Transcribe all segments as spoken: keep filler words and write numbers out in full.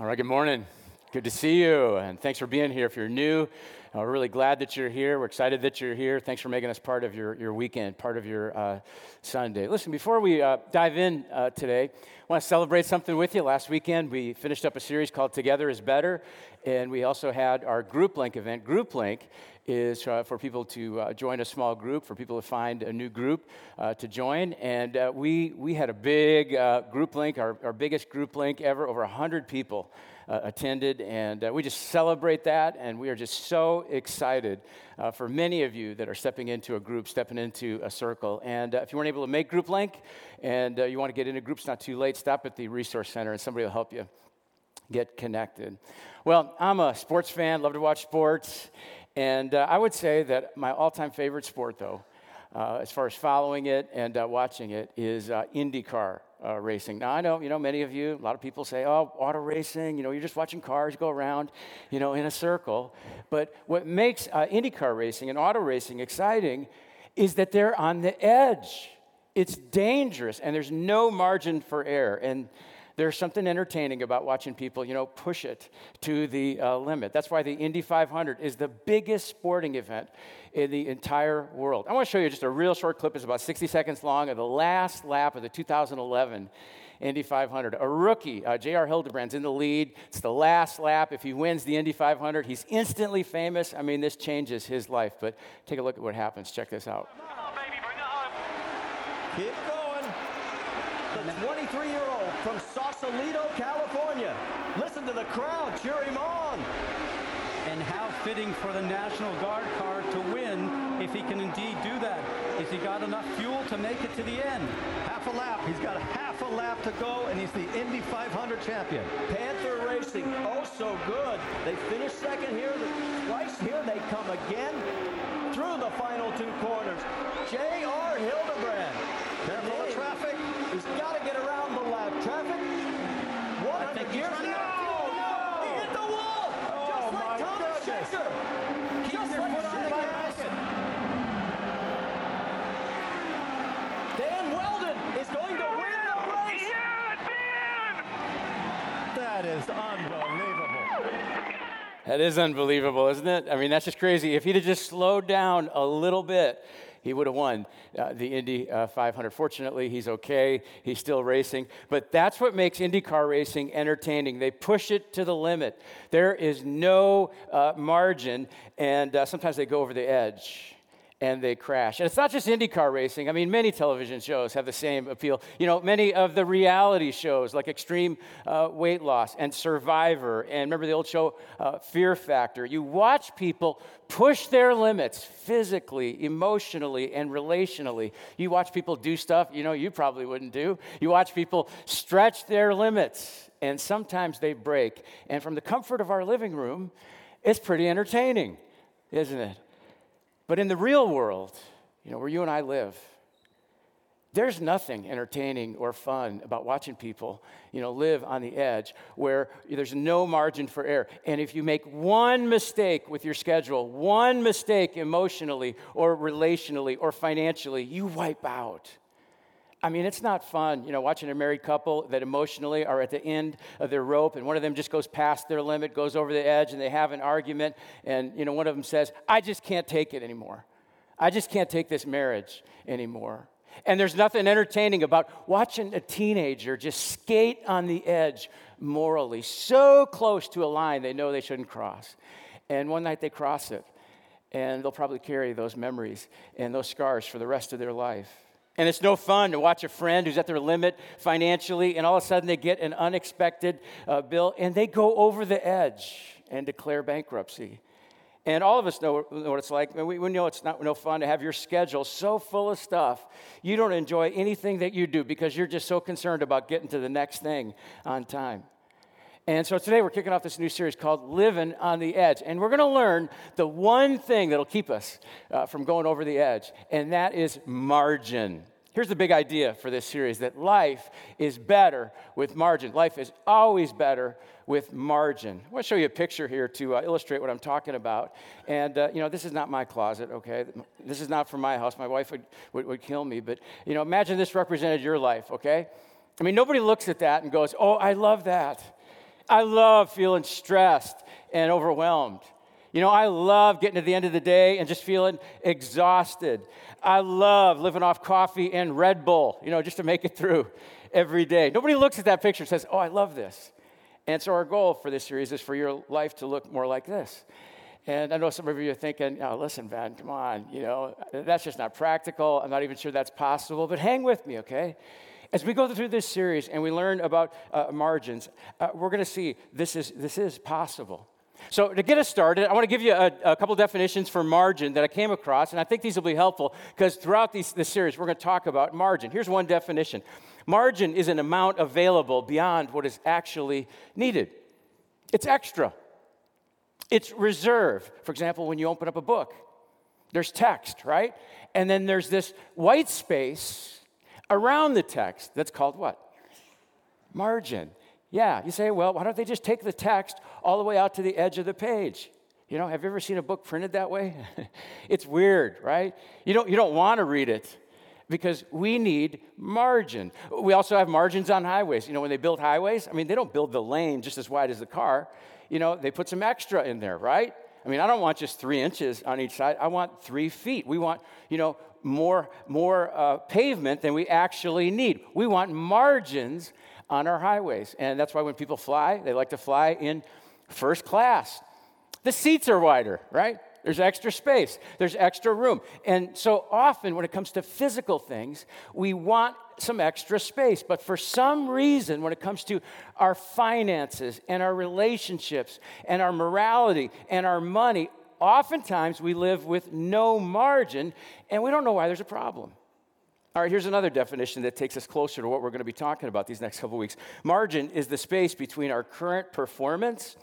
All right, good morning. Good to see you, and thanks for being here. If you're new, uh, we're really glad that you're here. We're excited that you're here. Thanks for making us part of your, your weekend, part of your uh, Sunday. Listen, before we uh, dive in uh, today, I want to celebrate something with you. Last weekend, we finished up a series called Together is Better, and we also had our Group Link event. Group Link is uh, for people to uh, join a small group, for people to find a new group uh, to join. And uh, we we had a big uh, group link, our, our biggest group link ever. Over one hundred people uh, attended, and uh, we just celebrate that. And we are just so excited uh, for many of you that are stepping into a group, stepping into a circle. And uh, if you weren't able to make Group Link and uh, you want to get into groups, not too late, stop at the Resource Center and somebody will help you get connected. Well, I'm a sports fan, love to watch sports. And uh, I would say that my all-time favorite sport, though, uh, as far as following it and uh, watching it, is uh, IndyCar uh, racing. Now, I know, you know, many of you, a lot of people say, oh, auto racing, you know, you're just watching cars go around, you know, in a circle. But what makes uh, IndyCar racing and auto racing exciting is that they're on the edge. It's dangerous, and there's no margin for error. And there's something entertaining about watching people, you know, push it to the uh, limit. That's why the Indy five hundred is the biggest sporting event in the entire world. I want to show you just a real short clip. It's about sixty seconds long of the last lap of the two thousand eleven Indy five hundred. A rookie, uh, J R Hildebrand's in the lead. It's the last lap. If he wins the Indy five hundred, he's instantly famous. I mean, this changes his life. But take a look at what happens. Check this out. Come on, baby, bring it home. Keep going. The twenty-three-year-old from Sausalito, California. Listen to the crowd cheer him on. And how fitting for the National Guard car to win if he can indeed do that. If he got enough fuel to make it to the end. Half a lap. He's got half a lap to go, and he's the Indy five hundred champion. Panther Racing, oh so good. They finished second here. Twice here they come again through the final two corners. J R Hildebrand. Careful of traffic. He's got to get around the lap. Traffic. What? No, no, he hit the wall. Oh, just like Thomas Schenker. Keep just your like foot on the basket. Dan Weldon is going to win the race. Yeah, man. That is unbelievable. That is unbelievable, isn't it? I mean, that's just crazy. If he'd have just slowed down a little bit, he would have won uh, the Indy uh, five hundred. Fortunately, he's okay. He's still racing. But that's what makes IndyCar racing entertaining. They push it to the limit. There is no uh, margin, and uh, sometimes they go over the edge. And they crash. And it's not just IndyCar racing. I mean, many television shows have the same appeal. You know, many of the reality shows like Extreme uh, Weight Loss and Survivor, and remember the old show uh, Fear Factor. You watch people push their limits physically, emotionally, and relationally. You watch people do stuff, you know, you probably wouldn't do. You watch people stretch their limits, and sometimes they break. And from the comfort of our living room, it's pretty entertaining, isn't it? But in the real world, you know, where you and I live, there's nothing entertaining or fun about watching people, you know, live on the edge where there's no margin for error. And if you make one mistake with your schedule, one mistake emotionally or relationally or financially, you wipe out. I mean, it's not fun, you know, watching a married couple that emotionally are at the end of their rope, and one of them just goes past their limit, goes over the edge, and they have an argument, and, you know, one of them says, I just can't take it anymore. I just can't take this marriage anymore. And there's nothing entertaining about watching a teenager just skate on the edge morally, so close to a line they know they shouldn't cross. And one night they cross it, and they'll probably carry those memories and those scars for the rest of their life. And it's no fun to watch a friend who's at their limit financially, and all of a sudden they get an unexpected uh, bill, and they go over the edge and declare bankruptcy. And all of us know, know what it's like. We, we know it's not no fun to have your schedule so full of stuff. You don't enjoy anything that you do because you're just so concerned about getting to the next thing on time. And so today we're kicking off this new series called Living on the Edge. And we're going to learn the one thing that'll keep us uh, from going over the edge, and that is margin. Here's the big idea for this series, that life is better with margin. Life is always better with margin. I want to show you a picture here to uh, illustrate what I'm talking about. And, uh, you know, this is not my closet, okay? This is not from my house. My wife would, would, would kill me. But, you know, imagine this represented your life, okay? I mean, nobody looks at that and goes, oh, I love that. I love feeling stressed and overwhelmed. You know, I love getting to the end of the day and just feeling exhausted. I love living off coffee and Red Bull, you know, just to make it through every day. Nobody looks at that picture and says, oh, I love this. And so our goal for this series is for your life to look more like this. And I know some of you are thinking, oh, listen, man, come on, you know, that's just not practical. I'm not even sure that's possible, but hang with me, okay? As we go through this series and we learn about uh, margins, uh, we're going to see this is this is possible. So to get us started, I want to give you a, a couple definitions for margin that I came across, and I think these will be helpful because throughout these, this series, we're going to talk about margin. Here's one definition. Margin is an amount available beyond what is actually needed. It's extra. It's reserve. For example, when you open up a book, there's text, right? And then there's this white space around the text that's called what? Margin. Yeah, you say, well, why don't they just take the text all the way out to the edge of the page? You know, have you ever seen a book printed that way? It's weird, right? You don't, you don't want to read it because we need margin. We also have margins on highways. You know, when they build highways, I mean, they don't build the lane just as wide as the car. You know, they put some extra in there, right? I mean, I don't want just three inches on each side. I want three feet. We want, you know, more, more uh, pavement than we actually need. We want margins on our highways. And that's why when people fly, they like to fly in first class. The seats are wider, right? There's extra space. There's extra room. And so often when it comes to physical things, we want some extra space. But for some reason, when it comes to our finances and our relationships and our morality and our money, oftentimes we live with no margin and we don't know why there's a problem. All right, here's another definition that takes us closer to what we're going to be talking about these next couple weeks. Margin is the space between our current performance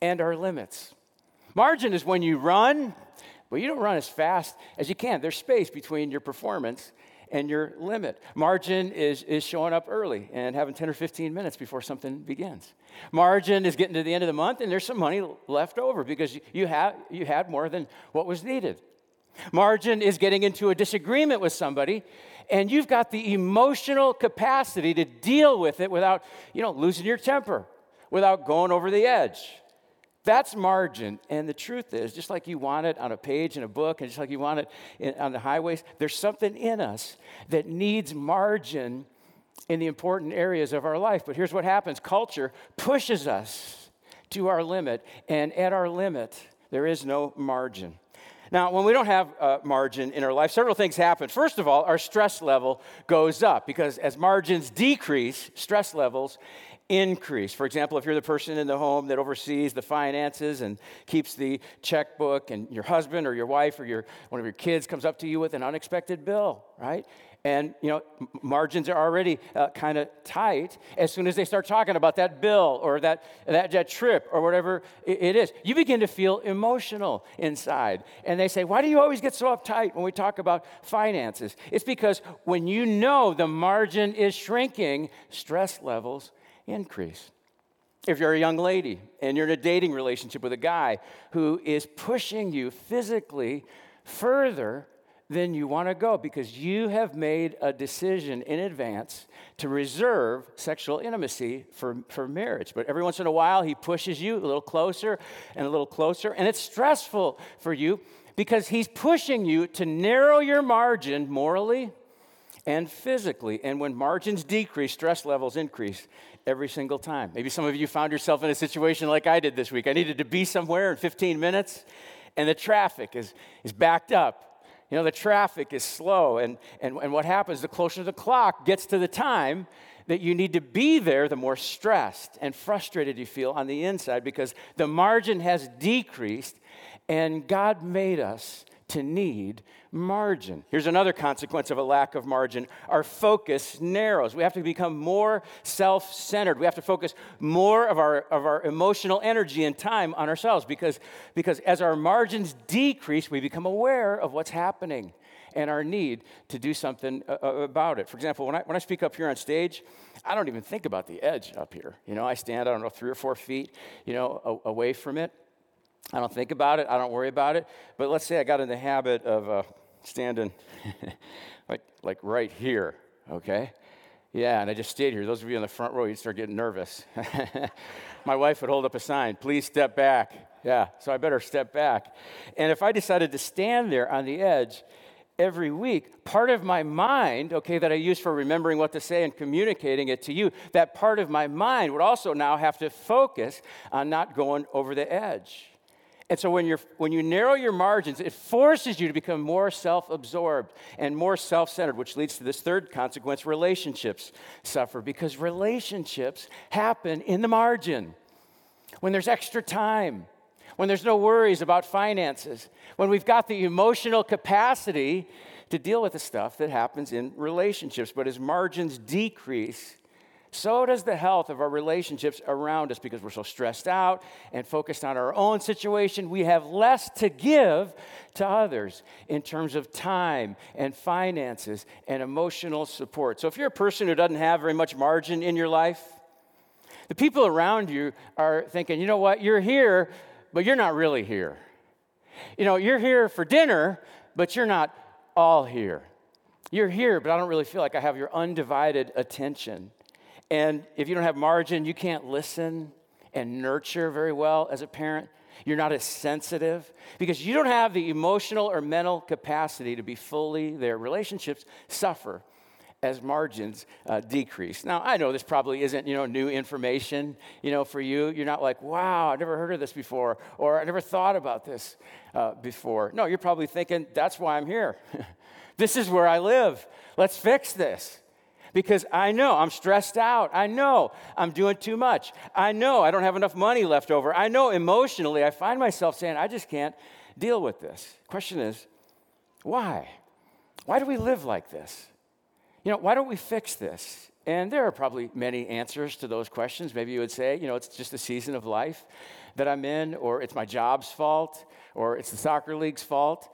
and our limits. Margin is when you run, but you don't run as fast as you can. There's space between your performance and your limit. Margin is, is showing up early and having ten or fifteen minutes before something begins. Margin is getting to the end of the month and there's some money left over because you have you had more than what was needed. Margin is getting into a disagreement with somebody and you've got the emotional capacity to deal with it without, you know, losing your temper, without going over the edge. That's margin. And the truth is, just like you want it on a page in a book and just like you want it in, on the highways, there's something in us that needs margin in the important areas of our life. But here's what happens. Culture pushes us to our limit, and at our limit, there is no margin. Now, when we don't have uh, margin in our life, several things happen. First of all, our stress level goes up because as margins decrease, stress levels increase. For example, if you're the person in the home that oversees the finances and keeps the checkbook, and your husband or your wife or your one of your kids comes up to you with an unexpected bill, right? And, you know, margins are already uh, kind of tight as soon as they start talking about that bill or that, that, that trip or whatever it, it is. You begin to feel emotional inside. And they say, why do you always get so uptight when we talk about finances? It's because when you know the margin is shrinking, stress levels increase. If you're a young lady and you're in a dating relationship with a guy who is pushing you physically further then you want to go because you have made a decision in advance to reserve sexual intimacy for, for marriage. But every once in a while, he pushes you a little closer and a little closer. And it's stressful for you because he's pushing you to narrow your margin morally and physically. And when margins decrease, stress levels increase every single time. Maybe some of you found yourself in a situation like I did this week. I needed to be somewhere in fifteen minutes, and the traffic is, is backed up. You know, the traffic is slow, and, and, and what happens, the closer the clock gets to the time that you need to be there, the more stressed and frustrated you feel on the inside because the margin has decreased, and God made us to need margin. Here's another consequence of a lack of margin. Our focus narrows. We have to become more self-centered. We have to focus more of our of our emotional energy and time on ourselves because, because as our margins decrease, we become aware of what's happening and our need to do something uh, about it. For example, when I, when I speak up here on stage, I don't even think about the edge up here. You know, I stand, I don't know, three or four feet, you know, a, away from it. I don't think about it. I don't worry about it. But let's say I got in the habit of uh, standing like, like right here, okay? Yeah, and I just stayed here. Those of you in the front row, you'd start getting nervous. My wife would hold up a sign, please step back. Yeah, so I better step back. And if I decided to stand there on the edge every week, part of my mind, okay, that I use for remembering what to say and communicating it to you, that part of my mind would also now have to focus on not going over the edge. And so when you're when you narrow your margins, it forces you to become more self-absorbed and more self-centered, which leads to this third consequence, relationships suffer, because relationships happen in the margin. When there's extra time, when there's no worries about finances, when we've got the emotional capacity to deal with the stuff that happens in relationships. But as margins decrease, so does the health of our relationships around us, because we're so stressed out and focused on our own situation. We have less to give to others in terms of time and finances and emotional support. So if you're a person who doesn't have very much margin in your life, the people around you are thinking, you know what, you're here, but you're not really here. You know, you're here for dinner, but you're not all here. You're here, but I don't really feel like I have your undivided attention. And if you don't have margin, you can't listen and nurture very well as a parent. You're not as sensitive because you don't have the emotional or mental capacity to be fully there. Relationships suffer as margins uh, decrease. Now, I know this probably isn't, you know, new information, you know, for you. You're not like, wow, I've never heard of this before, or I never thought about this uh, before. No, you're probably thinking, that's why I'm here. This is where I live. Let's fix this. Because I know I'm stressed out. I know I'm doing too much. I know I don't have enough money left over. I know emotionally I find myself saying, I just can't deal with this. Question is, why? Why do we live like this? You know, why don't we fix this? And there are probably many answers to those questions. Maybe you would say, you know, it's just the season of life that I'm in, or it's my job's fault, or it's the soccer league's fault.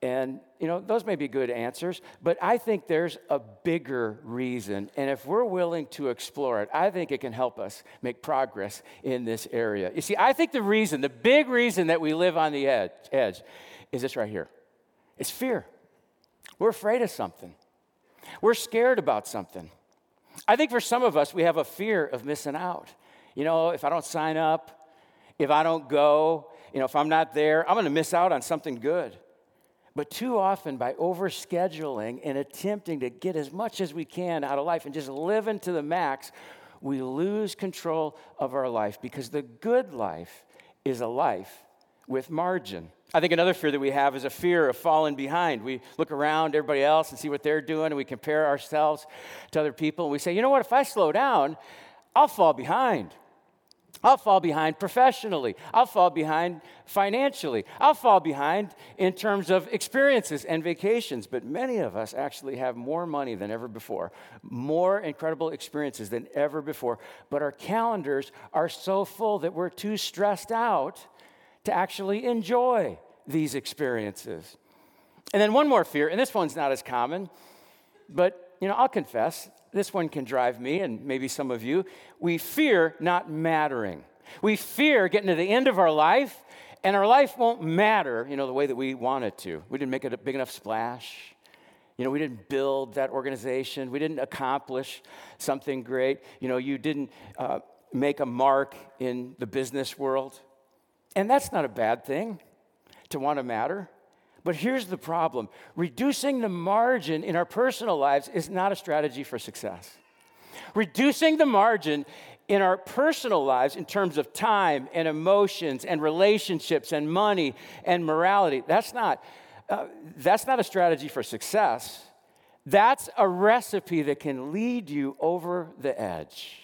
And, you know, those may be good answers, but I think there's a bigger reason. And if we're willing to explore it, I think it can help us make progress in this area. You see, I think the reason, the big reason that we live on the edge, edge is this right here. It's fear. We're afraid of something. We're scared about something. I think for some of us, we have a fear of missing out. You know, if I don't sign up, if I don't go, you know, if I'm not there, I'm going to miss out on something good. But too often by overscheduling and attempting to get as much as we can out of life and just living to the max, we lose control of our life, because the good life is a life with margin. I think another fear that we have is a fear of falling behind. We look around everybody else and see what they're doing, and we compare ourselves to other people. And we say, you know what, if I slow down, I'll fall behind. I'll fall behind professionally. I'll fall behind financially. I'll fall behind in terms of experiences and vacations. But many of us actually have more money than ever before, more incredible experiences than ever before. But our calendars are so full that we're too stressed out to actually enjoy these experiences. And then one more fear, and this one's not as common, but, you know, I'll confess, this one can drive me and maybe some of you. We fear not mattering. We fear getting to the end of our life, and our life won't matter, you know, the way that we want it to. We didn't make a big enough splash. You know, we didn't build that organization. We didn't accomplish something great. You know, you didn't uh, make a mark in the business world. And that's not a bad thing, to want to matter. But here's the problem. Reducing the margin in our personal lives is not a strategy for success. Reducing the margin in our personal lives in terms of time and emotions and relationships and money and morality, that's not, uh, that's not a strategy for success. That's a recipe that can lead you over the edge.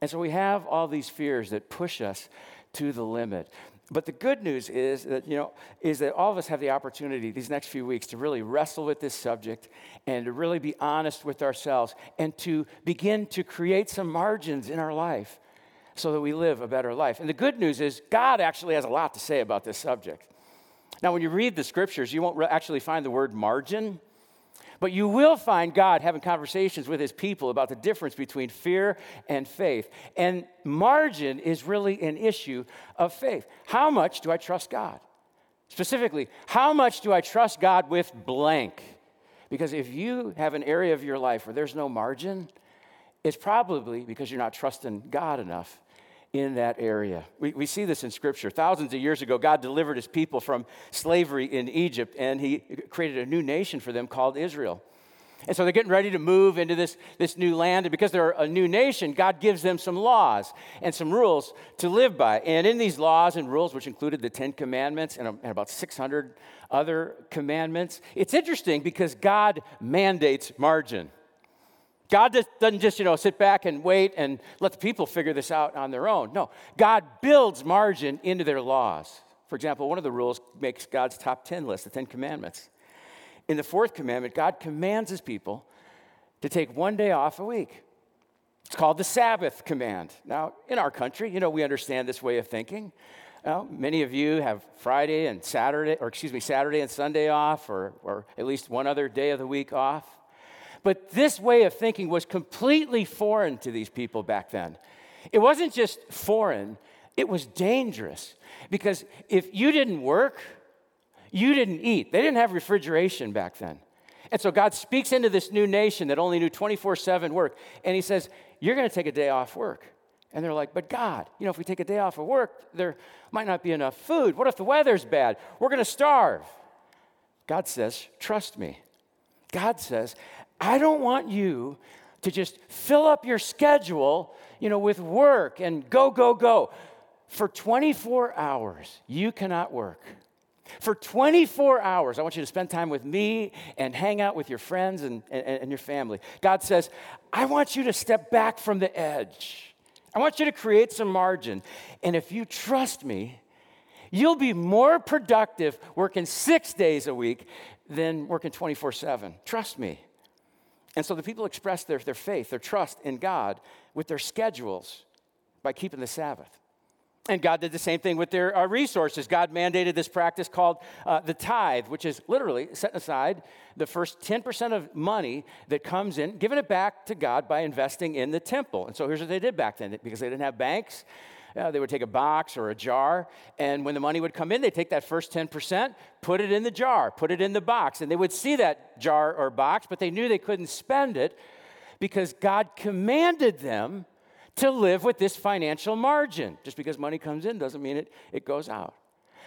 And so we have all these fears that push us to the limit. But the good news is that, you know, is that all of us have the opportunity these next few weeks to really wrestle with this subject and to really be honest with ourselves and to begin to create some margins in our life so that we live a better life. And the good news is God actually has a lot to say about this subject. Now, when you read the scriptures, you won't re- actually find the word margin, but you will find God having conversations with his people about the difference between fear and faith. And margin is really an issue of faith. How much do I trust God? Specifically, how much do I trust God with blank? Because if you have an area of your life where there's no margin, it's probably because you're not trusting God enough in that area. We, we see this in Scripture. Thousands of years ago, God delivered his people from slavery in Egypt, and he created a new nation for them called Israel. And so they're getting ready to move into this, this new land. And because they're a new nation, God gives them some laws and some rules to live by. And in these laws and rules, which included the Ten Commandments and, and about six hundred other commandments, it's interesting because God mandates margin. God just doesn't just, you know, sit back and wait and let the people figure this out on their own. No, God builds margin into their laws. For example, one of the rules makes God's top ten list, the Ten Commandments. In the fourth commandment, God commands his people to take one day off a week. It's called the Sabbath command. Now, in our country, you know, we understand this way of thinking. Now, many of you have Friday and Saturday, or excuse me, Saturday and Sunday off, or, or at least one other day of the week off. But this way of thinking was completely foreign to these people back then. It wasn't just foreign, it was dangerous. Because if you didn't work, you didn't eat. They didn't have refrigeration back then. And so God speaks into this new nation that only knew twenty-four seven work, and he says, you're going to take a day off work. And they're like, but God, you know, if we take a day off of work, there might not be enough food. What if the weather's bad? We're going to starve. God says, trust me. God says, I don't want you to just fill up your schedule, you know, with work and go, go, go. For twenty-four hours, you cannot work. For twenty-four hours, I want you to spend time with me and hang out with your friends and, and, and your family. God says, I want you to step back from the edge. I want you to create some margin. And if you trust me, you'll be more productive working six days a week than working twenty-four seven. Trust me. And so the people expressed their, their faith, their trust in God with their schedules by keeping the Sabbath. And God did the same thing with their uh, resources. God mandated this practice called uh, the tithe, which is literally setting aside the first ten percent of money that comes in, giving it back to God by investing in the temple. And so here's what they did back then. Because they didn't have banks, uh, they would take a box or a jar, and when the money would come in, they'd take that first ten percent, put it in the jar, put it in the box, and they would see that jar or box, but they knew they couldn't spend it because God commanded them to live with this financial margin. Just because money comes in doesn't mean it, it goes out.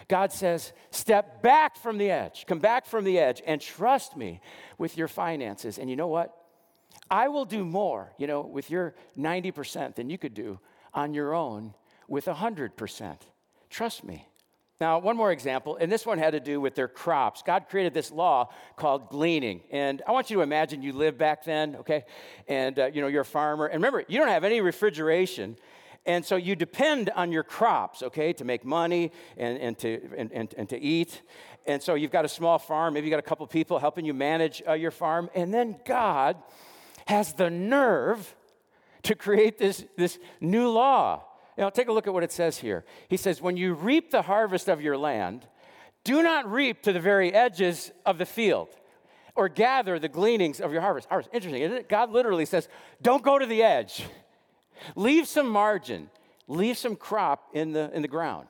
God says, step back from the edge. Come back from the edge and trust me with your finances. And you know what? I will do more, you know, with your ninety percent than you could do on your own with one hundred percent. Trust me. Now, one more example, and this one had to do with their crops. God created this law called gleaning, and I want you to imagine you lived back then, okay, and, uh, you know, you're a farmer, and remember, you don't have any refrigeration, and so you depend on your crops, okay, to make money and, and, to, and, and, and to eat, and so you've got a small farm, maybe you've got a couple people helping you manage uh, your farm, and then God has the nerve to create this, this new law. Now, take a look at what it says here. He says, when you reap the harvest of your land, do not reap to the very edges of the field or gather the gleanings of your harvest. Interesting, isn't it? God literally says, don't go to the edge. Leave some margin. Leave some crop in the, in the ground.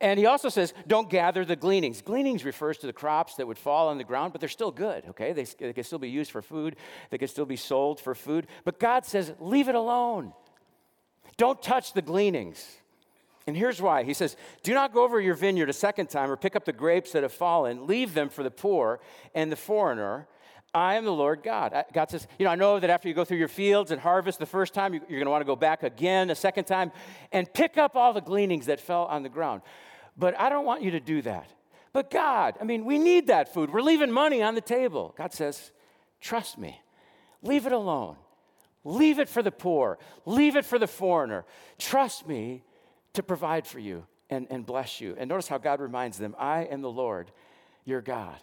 And he also says, don't gather the gleanings. Gleanings refers to the crops that would fall on the ground, but they're still good, okay? They, they can still be used for food. They can still be sold for food. But God says, leave it alone. Don't touch the gleanings. And here's why. He says, do not go over your vineyard a second time or pick up the grapes that have fallen. Leave them for the poor and the foreigner. I am the Lord God. God says, you know, I know that after you go through your fields and harvest the first time, you're going to want to go back again a second time and pick up all the gleanings that fell on the ground. But I don't want you to do that. But God, I mean, we need that food. We're leaving money on the table. God says, trust me. Leave it alone. Leave it for the poor. Leave it for the foreigner. Trust me to provide for you and, and bless you. And notice how God reminds them, I am the Lord, your God.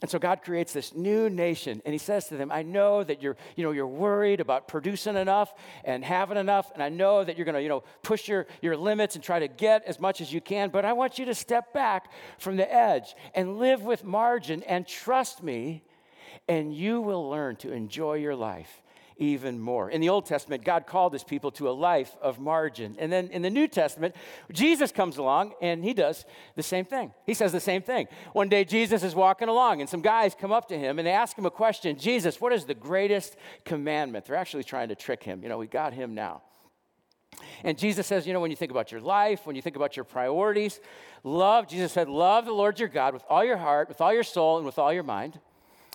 And so God creates this new nation, and he says to them, I know that you're, you know, you're worried about producing enough and having enough, and I know that you're going to, you know, push your, your limits and try to get as much as you can, but I want you to step back from the edge and live with margin and trust me, and you will learn to enjoy your life even more. In the Old Testament, God called his people to a life of margin. And then in the New Testament, Jesus comes along and he does the same thing. He says the same thing. One day, Jesus is walking along and some guys come up to him and they ask him a question. Jesus, what is the greatest commandment? They're actually trying to trick him. You know, we got him now. And Jesus says, you know, when you think about your life, when you think about your priorities, love, Jesus said, love the Lord your God with all your heart, with all your soul, and with all your mind.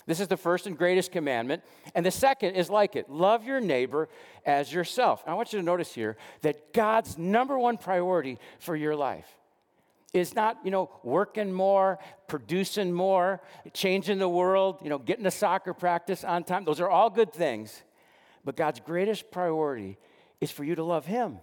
This is the first and greatest commandment. And the second is like it, love your neighbor as yourself. And I want you to notice here that God's number one priority for your life is not, you know, working more, producing more, changing the world, you know, getting to soccer practice on time. Those are all good things. But God's greatest priority is for you to love him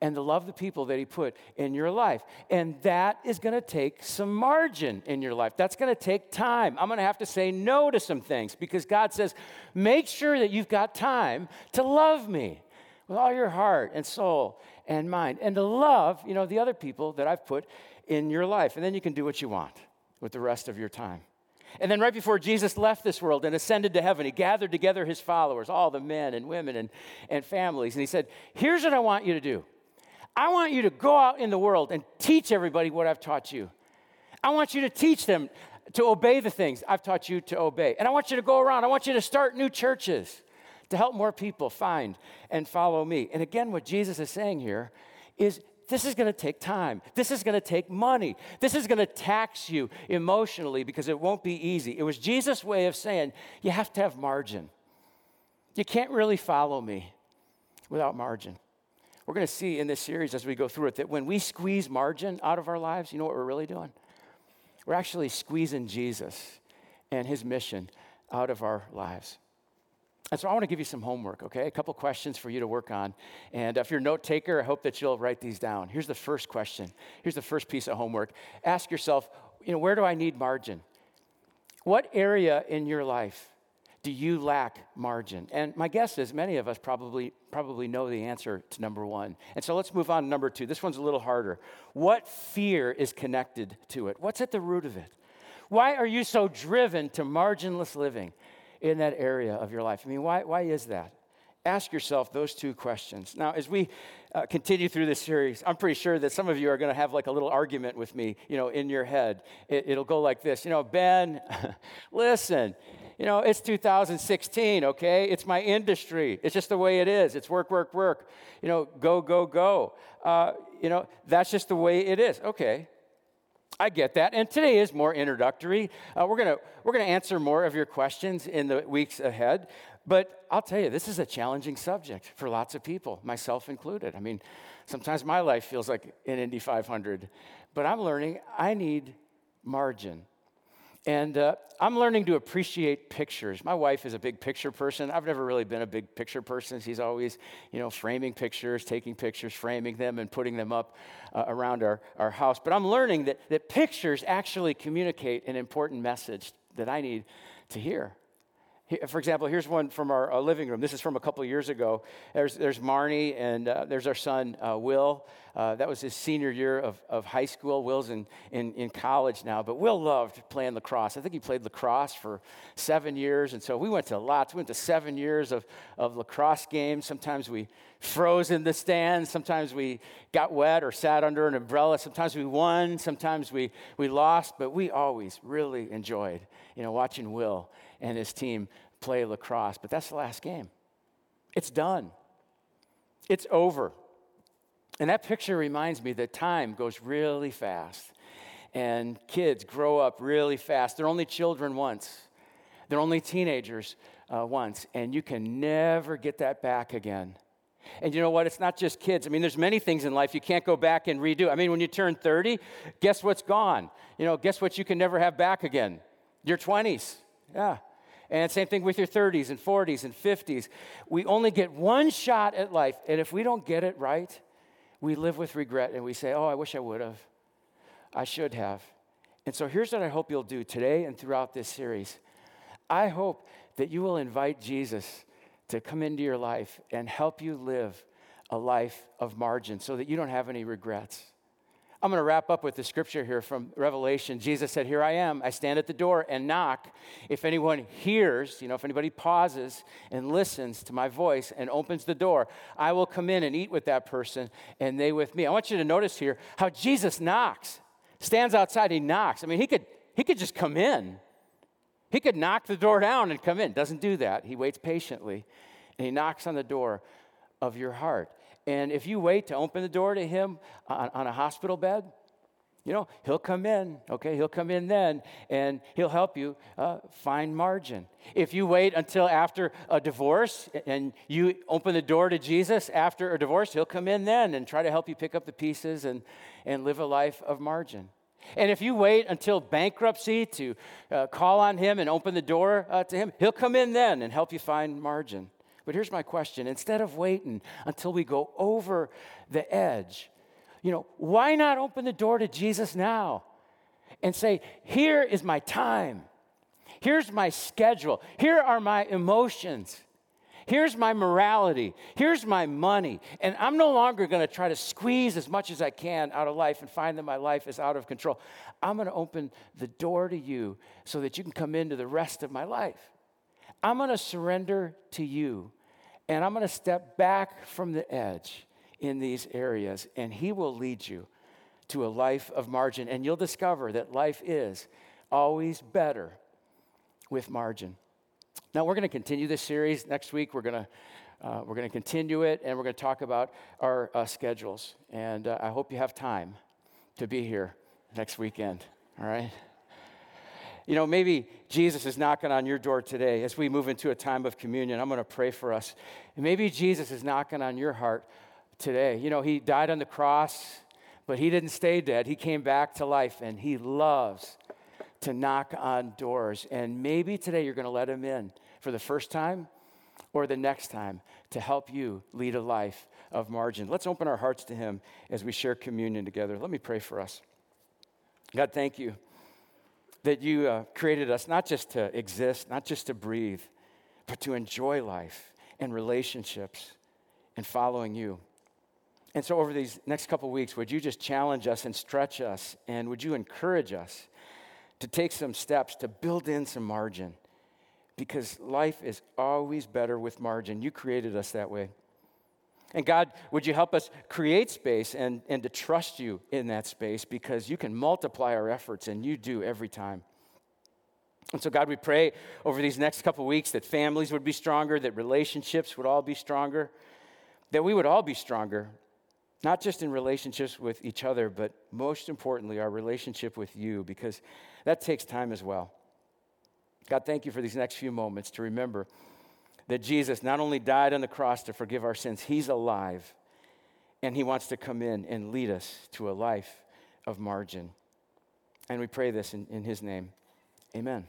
and to love the people that he put in your life. And that is going to take some margin in your life. That's going to take time. I'm going to have to say no to some things because God says, make sure that you've got time to love me with all your heart and soul and mind and to love, you know, the other people that I've put in your life. And then you can do what you want with the rest of your time. And then right before Jesus left this world and ascended to heaven, he gathered together his followers, all the men and women and, and families. And he said, here's what I want you to do. I want you to go out in the world and teach everybody what I've taught you. I want you to teach them to obey the things I've taught you to obey. And I want you to go around. I want you to start new churches to help more people find and follow me. And again, what Jesus is saying here is, this is going to take time. This is going to take money. This is going to tax you emotionally because it won't be easy. It was Jesus' way of saying, you have to have margin. You can't really follow me without margin. We're going to see in this series as we go through it that when we squeeze margin out of our lives, you know what we're really doing? We're actually squeezing Jesus and his mission out of our lives. And so I want to give you some homework, okay? A couple questions for you to work on. And if you're a note taker, I hope that you'll write these down. Here's the first question. Here's the first piece of homework. Ask yourself, you know, where do I need margin? What area in your life do you lack margin? And my guess is many of us probably probably know the answer to number one. And so let's move on to number two. This one's a little harder. What fear is connected to it? What's at the root of it? Why are you so driven to marginless living in that area of your life? I mean, why why is that? Ask yourself those two questions. Now, as we uh, continue through this series, I'm pretty sure that some of you are going to have like a little argument with me, you know, in your head. It, it'll go like this, you know, Ben, listen, you know, it's two thousand sixteen, okay? It's my industry. It's just the way it is. It's work, work, work. You know, go, go, go. Uh, you know, that's just the way it is. Okay. I get that, and today is more introductory. Uh, we're gonna we're gonna answer more of your questions in the weeks ahead, but I'll tell you, this is a challenging subject for lots of people, myself included. I mean, sometimes my life feels like an Indy five hundred, but I'm learning I need margin. And uh, I'm learning to appreciate pictures. My wife is a big picture person. I've never really been a big picture person. She's always, you know, framing pictures, taking pictures, framing them, and putting them up uh, around our, our house. But I'm learning that, that pictures actually communicate an important message that I need to hear. For example, here's one from our uh, living room. This is from a couple years ago. There's, there's Marnie, and uh, there's our son, uh, Will. Uh, that was his senior year of, of high school. Will's in, in, in college now, but Will loved playing lacrosse. I think he played lacrosse for seven years, and so we went to lots. We went to seven years of, of lacrosse games. Sometimes we froze in the stands. Sometimes we got wet or sat under an umbrella. Sometimes we won. Sometimes we, we lost, but we always really enjoyed, you know, watching Will and his team play lacrosse. But that's the last game. It's done. It's over. And that picture reminds me that time goes really fast. And kids grow up really fast. They're only children once. They're only teenagers uh, once. And you can never get that back again. And you know what? It's not just kids. I mean, there's many things in life you can't go back and redo. I mean, when you turn thirty, guess what's gone? You know, guess what you can never have back again? Your twenties. Yeah. And same thing with your thirties and forties and fifties. We only get one shot at life, and if we don't get it right, we live with regret, and we say, oh, I wish I would have. I should have. And so here's what I hope you'll do today and throughout this series. I hope that you will invite Jesus to come into your life and help you live a life of margin so that you don't have any regrets. I'm going to wrap up with the scripture here from Revelation. Jesus said, here I am. I stand at the door and knock. If anyone hears, you know, if anybody pauses and listens to my voice and opens the door, I will come in and eat with that person and they with me. I want you to notice here how Jesus knocks, stands outside, he knocks. I mean, he could he could just come in. He could knock the door down and come in. Doesn't do that. He waits patiently and he knocks on the door of your heart. And if you wait to open the door to him on, on a hospital bed, you know, he'll come in, okay? He'll come in then, and he'll help you uh, find margin. If you wait until after a divorce and you open the door to Jesus after a divorce, he'll come in then and try to help you pick up the pieces and, and live a life of margin. And if you wait until bankruptcy to uh, call on him and open the door uh, to him, he'll come in then and help you find margin. But here's my question. Instead of waiting until we go over the edge, you know, why not open the door to Jesus now and say, here is my time. Here's my schedule. Here are my emotions. Here's my morality. Here's my money. And I'm no longer going to try to squeeze as much as I can out of life and find that my life is out of control. I'm going to open the door to you so that you can come into the rest of my life. I'm going to surrender to you, and I'm going to step back from the edge in these areas, and he will lead you to a life of margin, and you'll discover that life is always better with margin. Now, we're going to continue this series. Next week, we're going to uh, we're going to continue it, and we're going to talk about our uh, schedules, and uh, I hope you have time to be here next weekend, all right? You know, maybe Jesus is knocking on your door today as we move into a time of communion. I'm going to pray for us. And maybe Jesus is knocking on your heart today. You know, he died on the cross, but he didn't stay dead. He came back to life, and he loves to knock on doors. And maybe today you're going to let him in for the first time or the next time to help you lead a life of margin. Let's open our hearts to him as we share communion together. Let me pray for us. God, thank you that you uh, created us not just to exist, not just to breathe, but to enjoy life and relationships and following you. And so over these next couple weeks, would you just challenge us and stretch us, and would you encourage us to take some steps to build in some margin? Because life is always better with margin. You created us that way. And God, would you help us create space and, and to trust you in that space, because you can multiply our efforts, and you do every time. And so, God, we pray over these next couple weeks that families would be stronger, that relationships would all be stronger, that we would all be stronger, not just in relationships with each other, but most importantly, our relationship with you, because that takes time as well. God, thank you for these next few moments to remember that Jesus not only died on the cross to forgive our sins, he's alive, and he wants to come in and lead us to a life of margin. And we pray this in, in his name. Amen.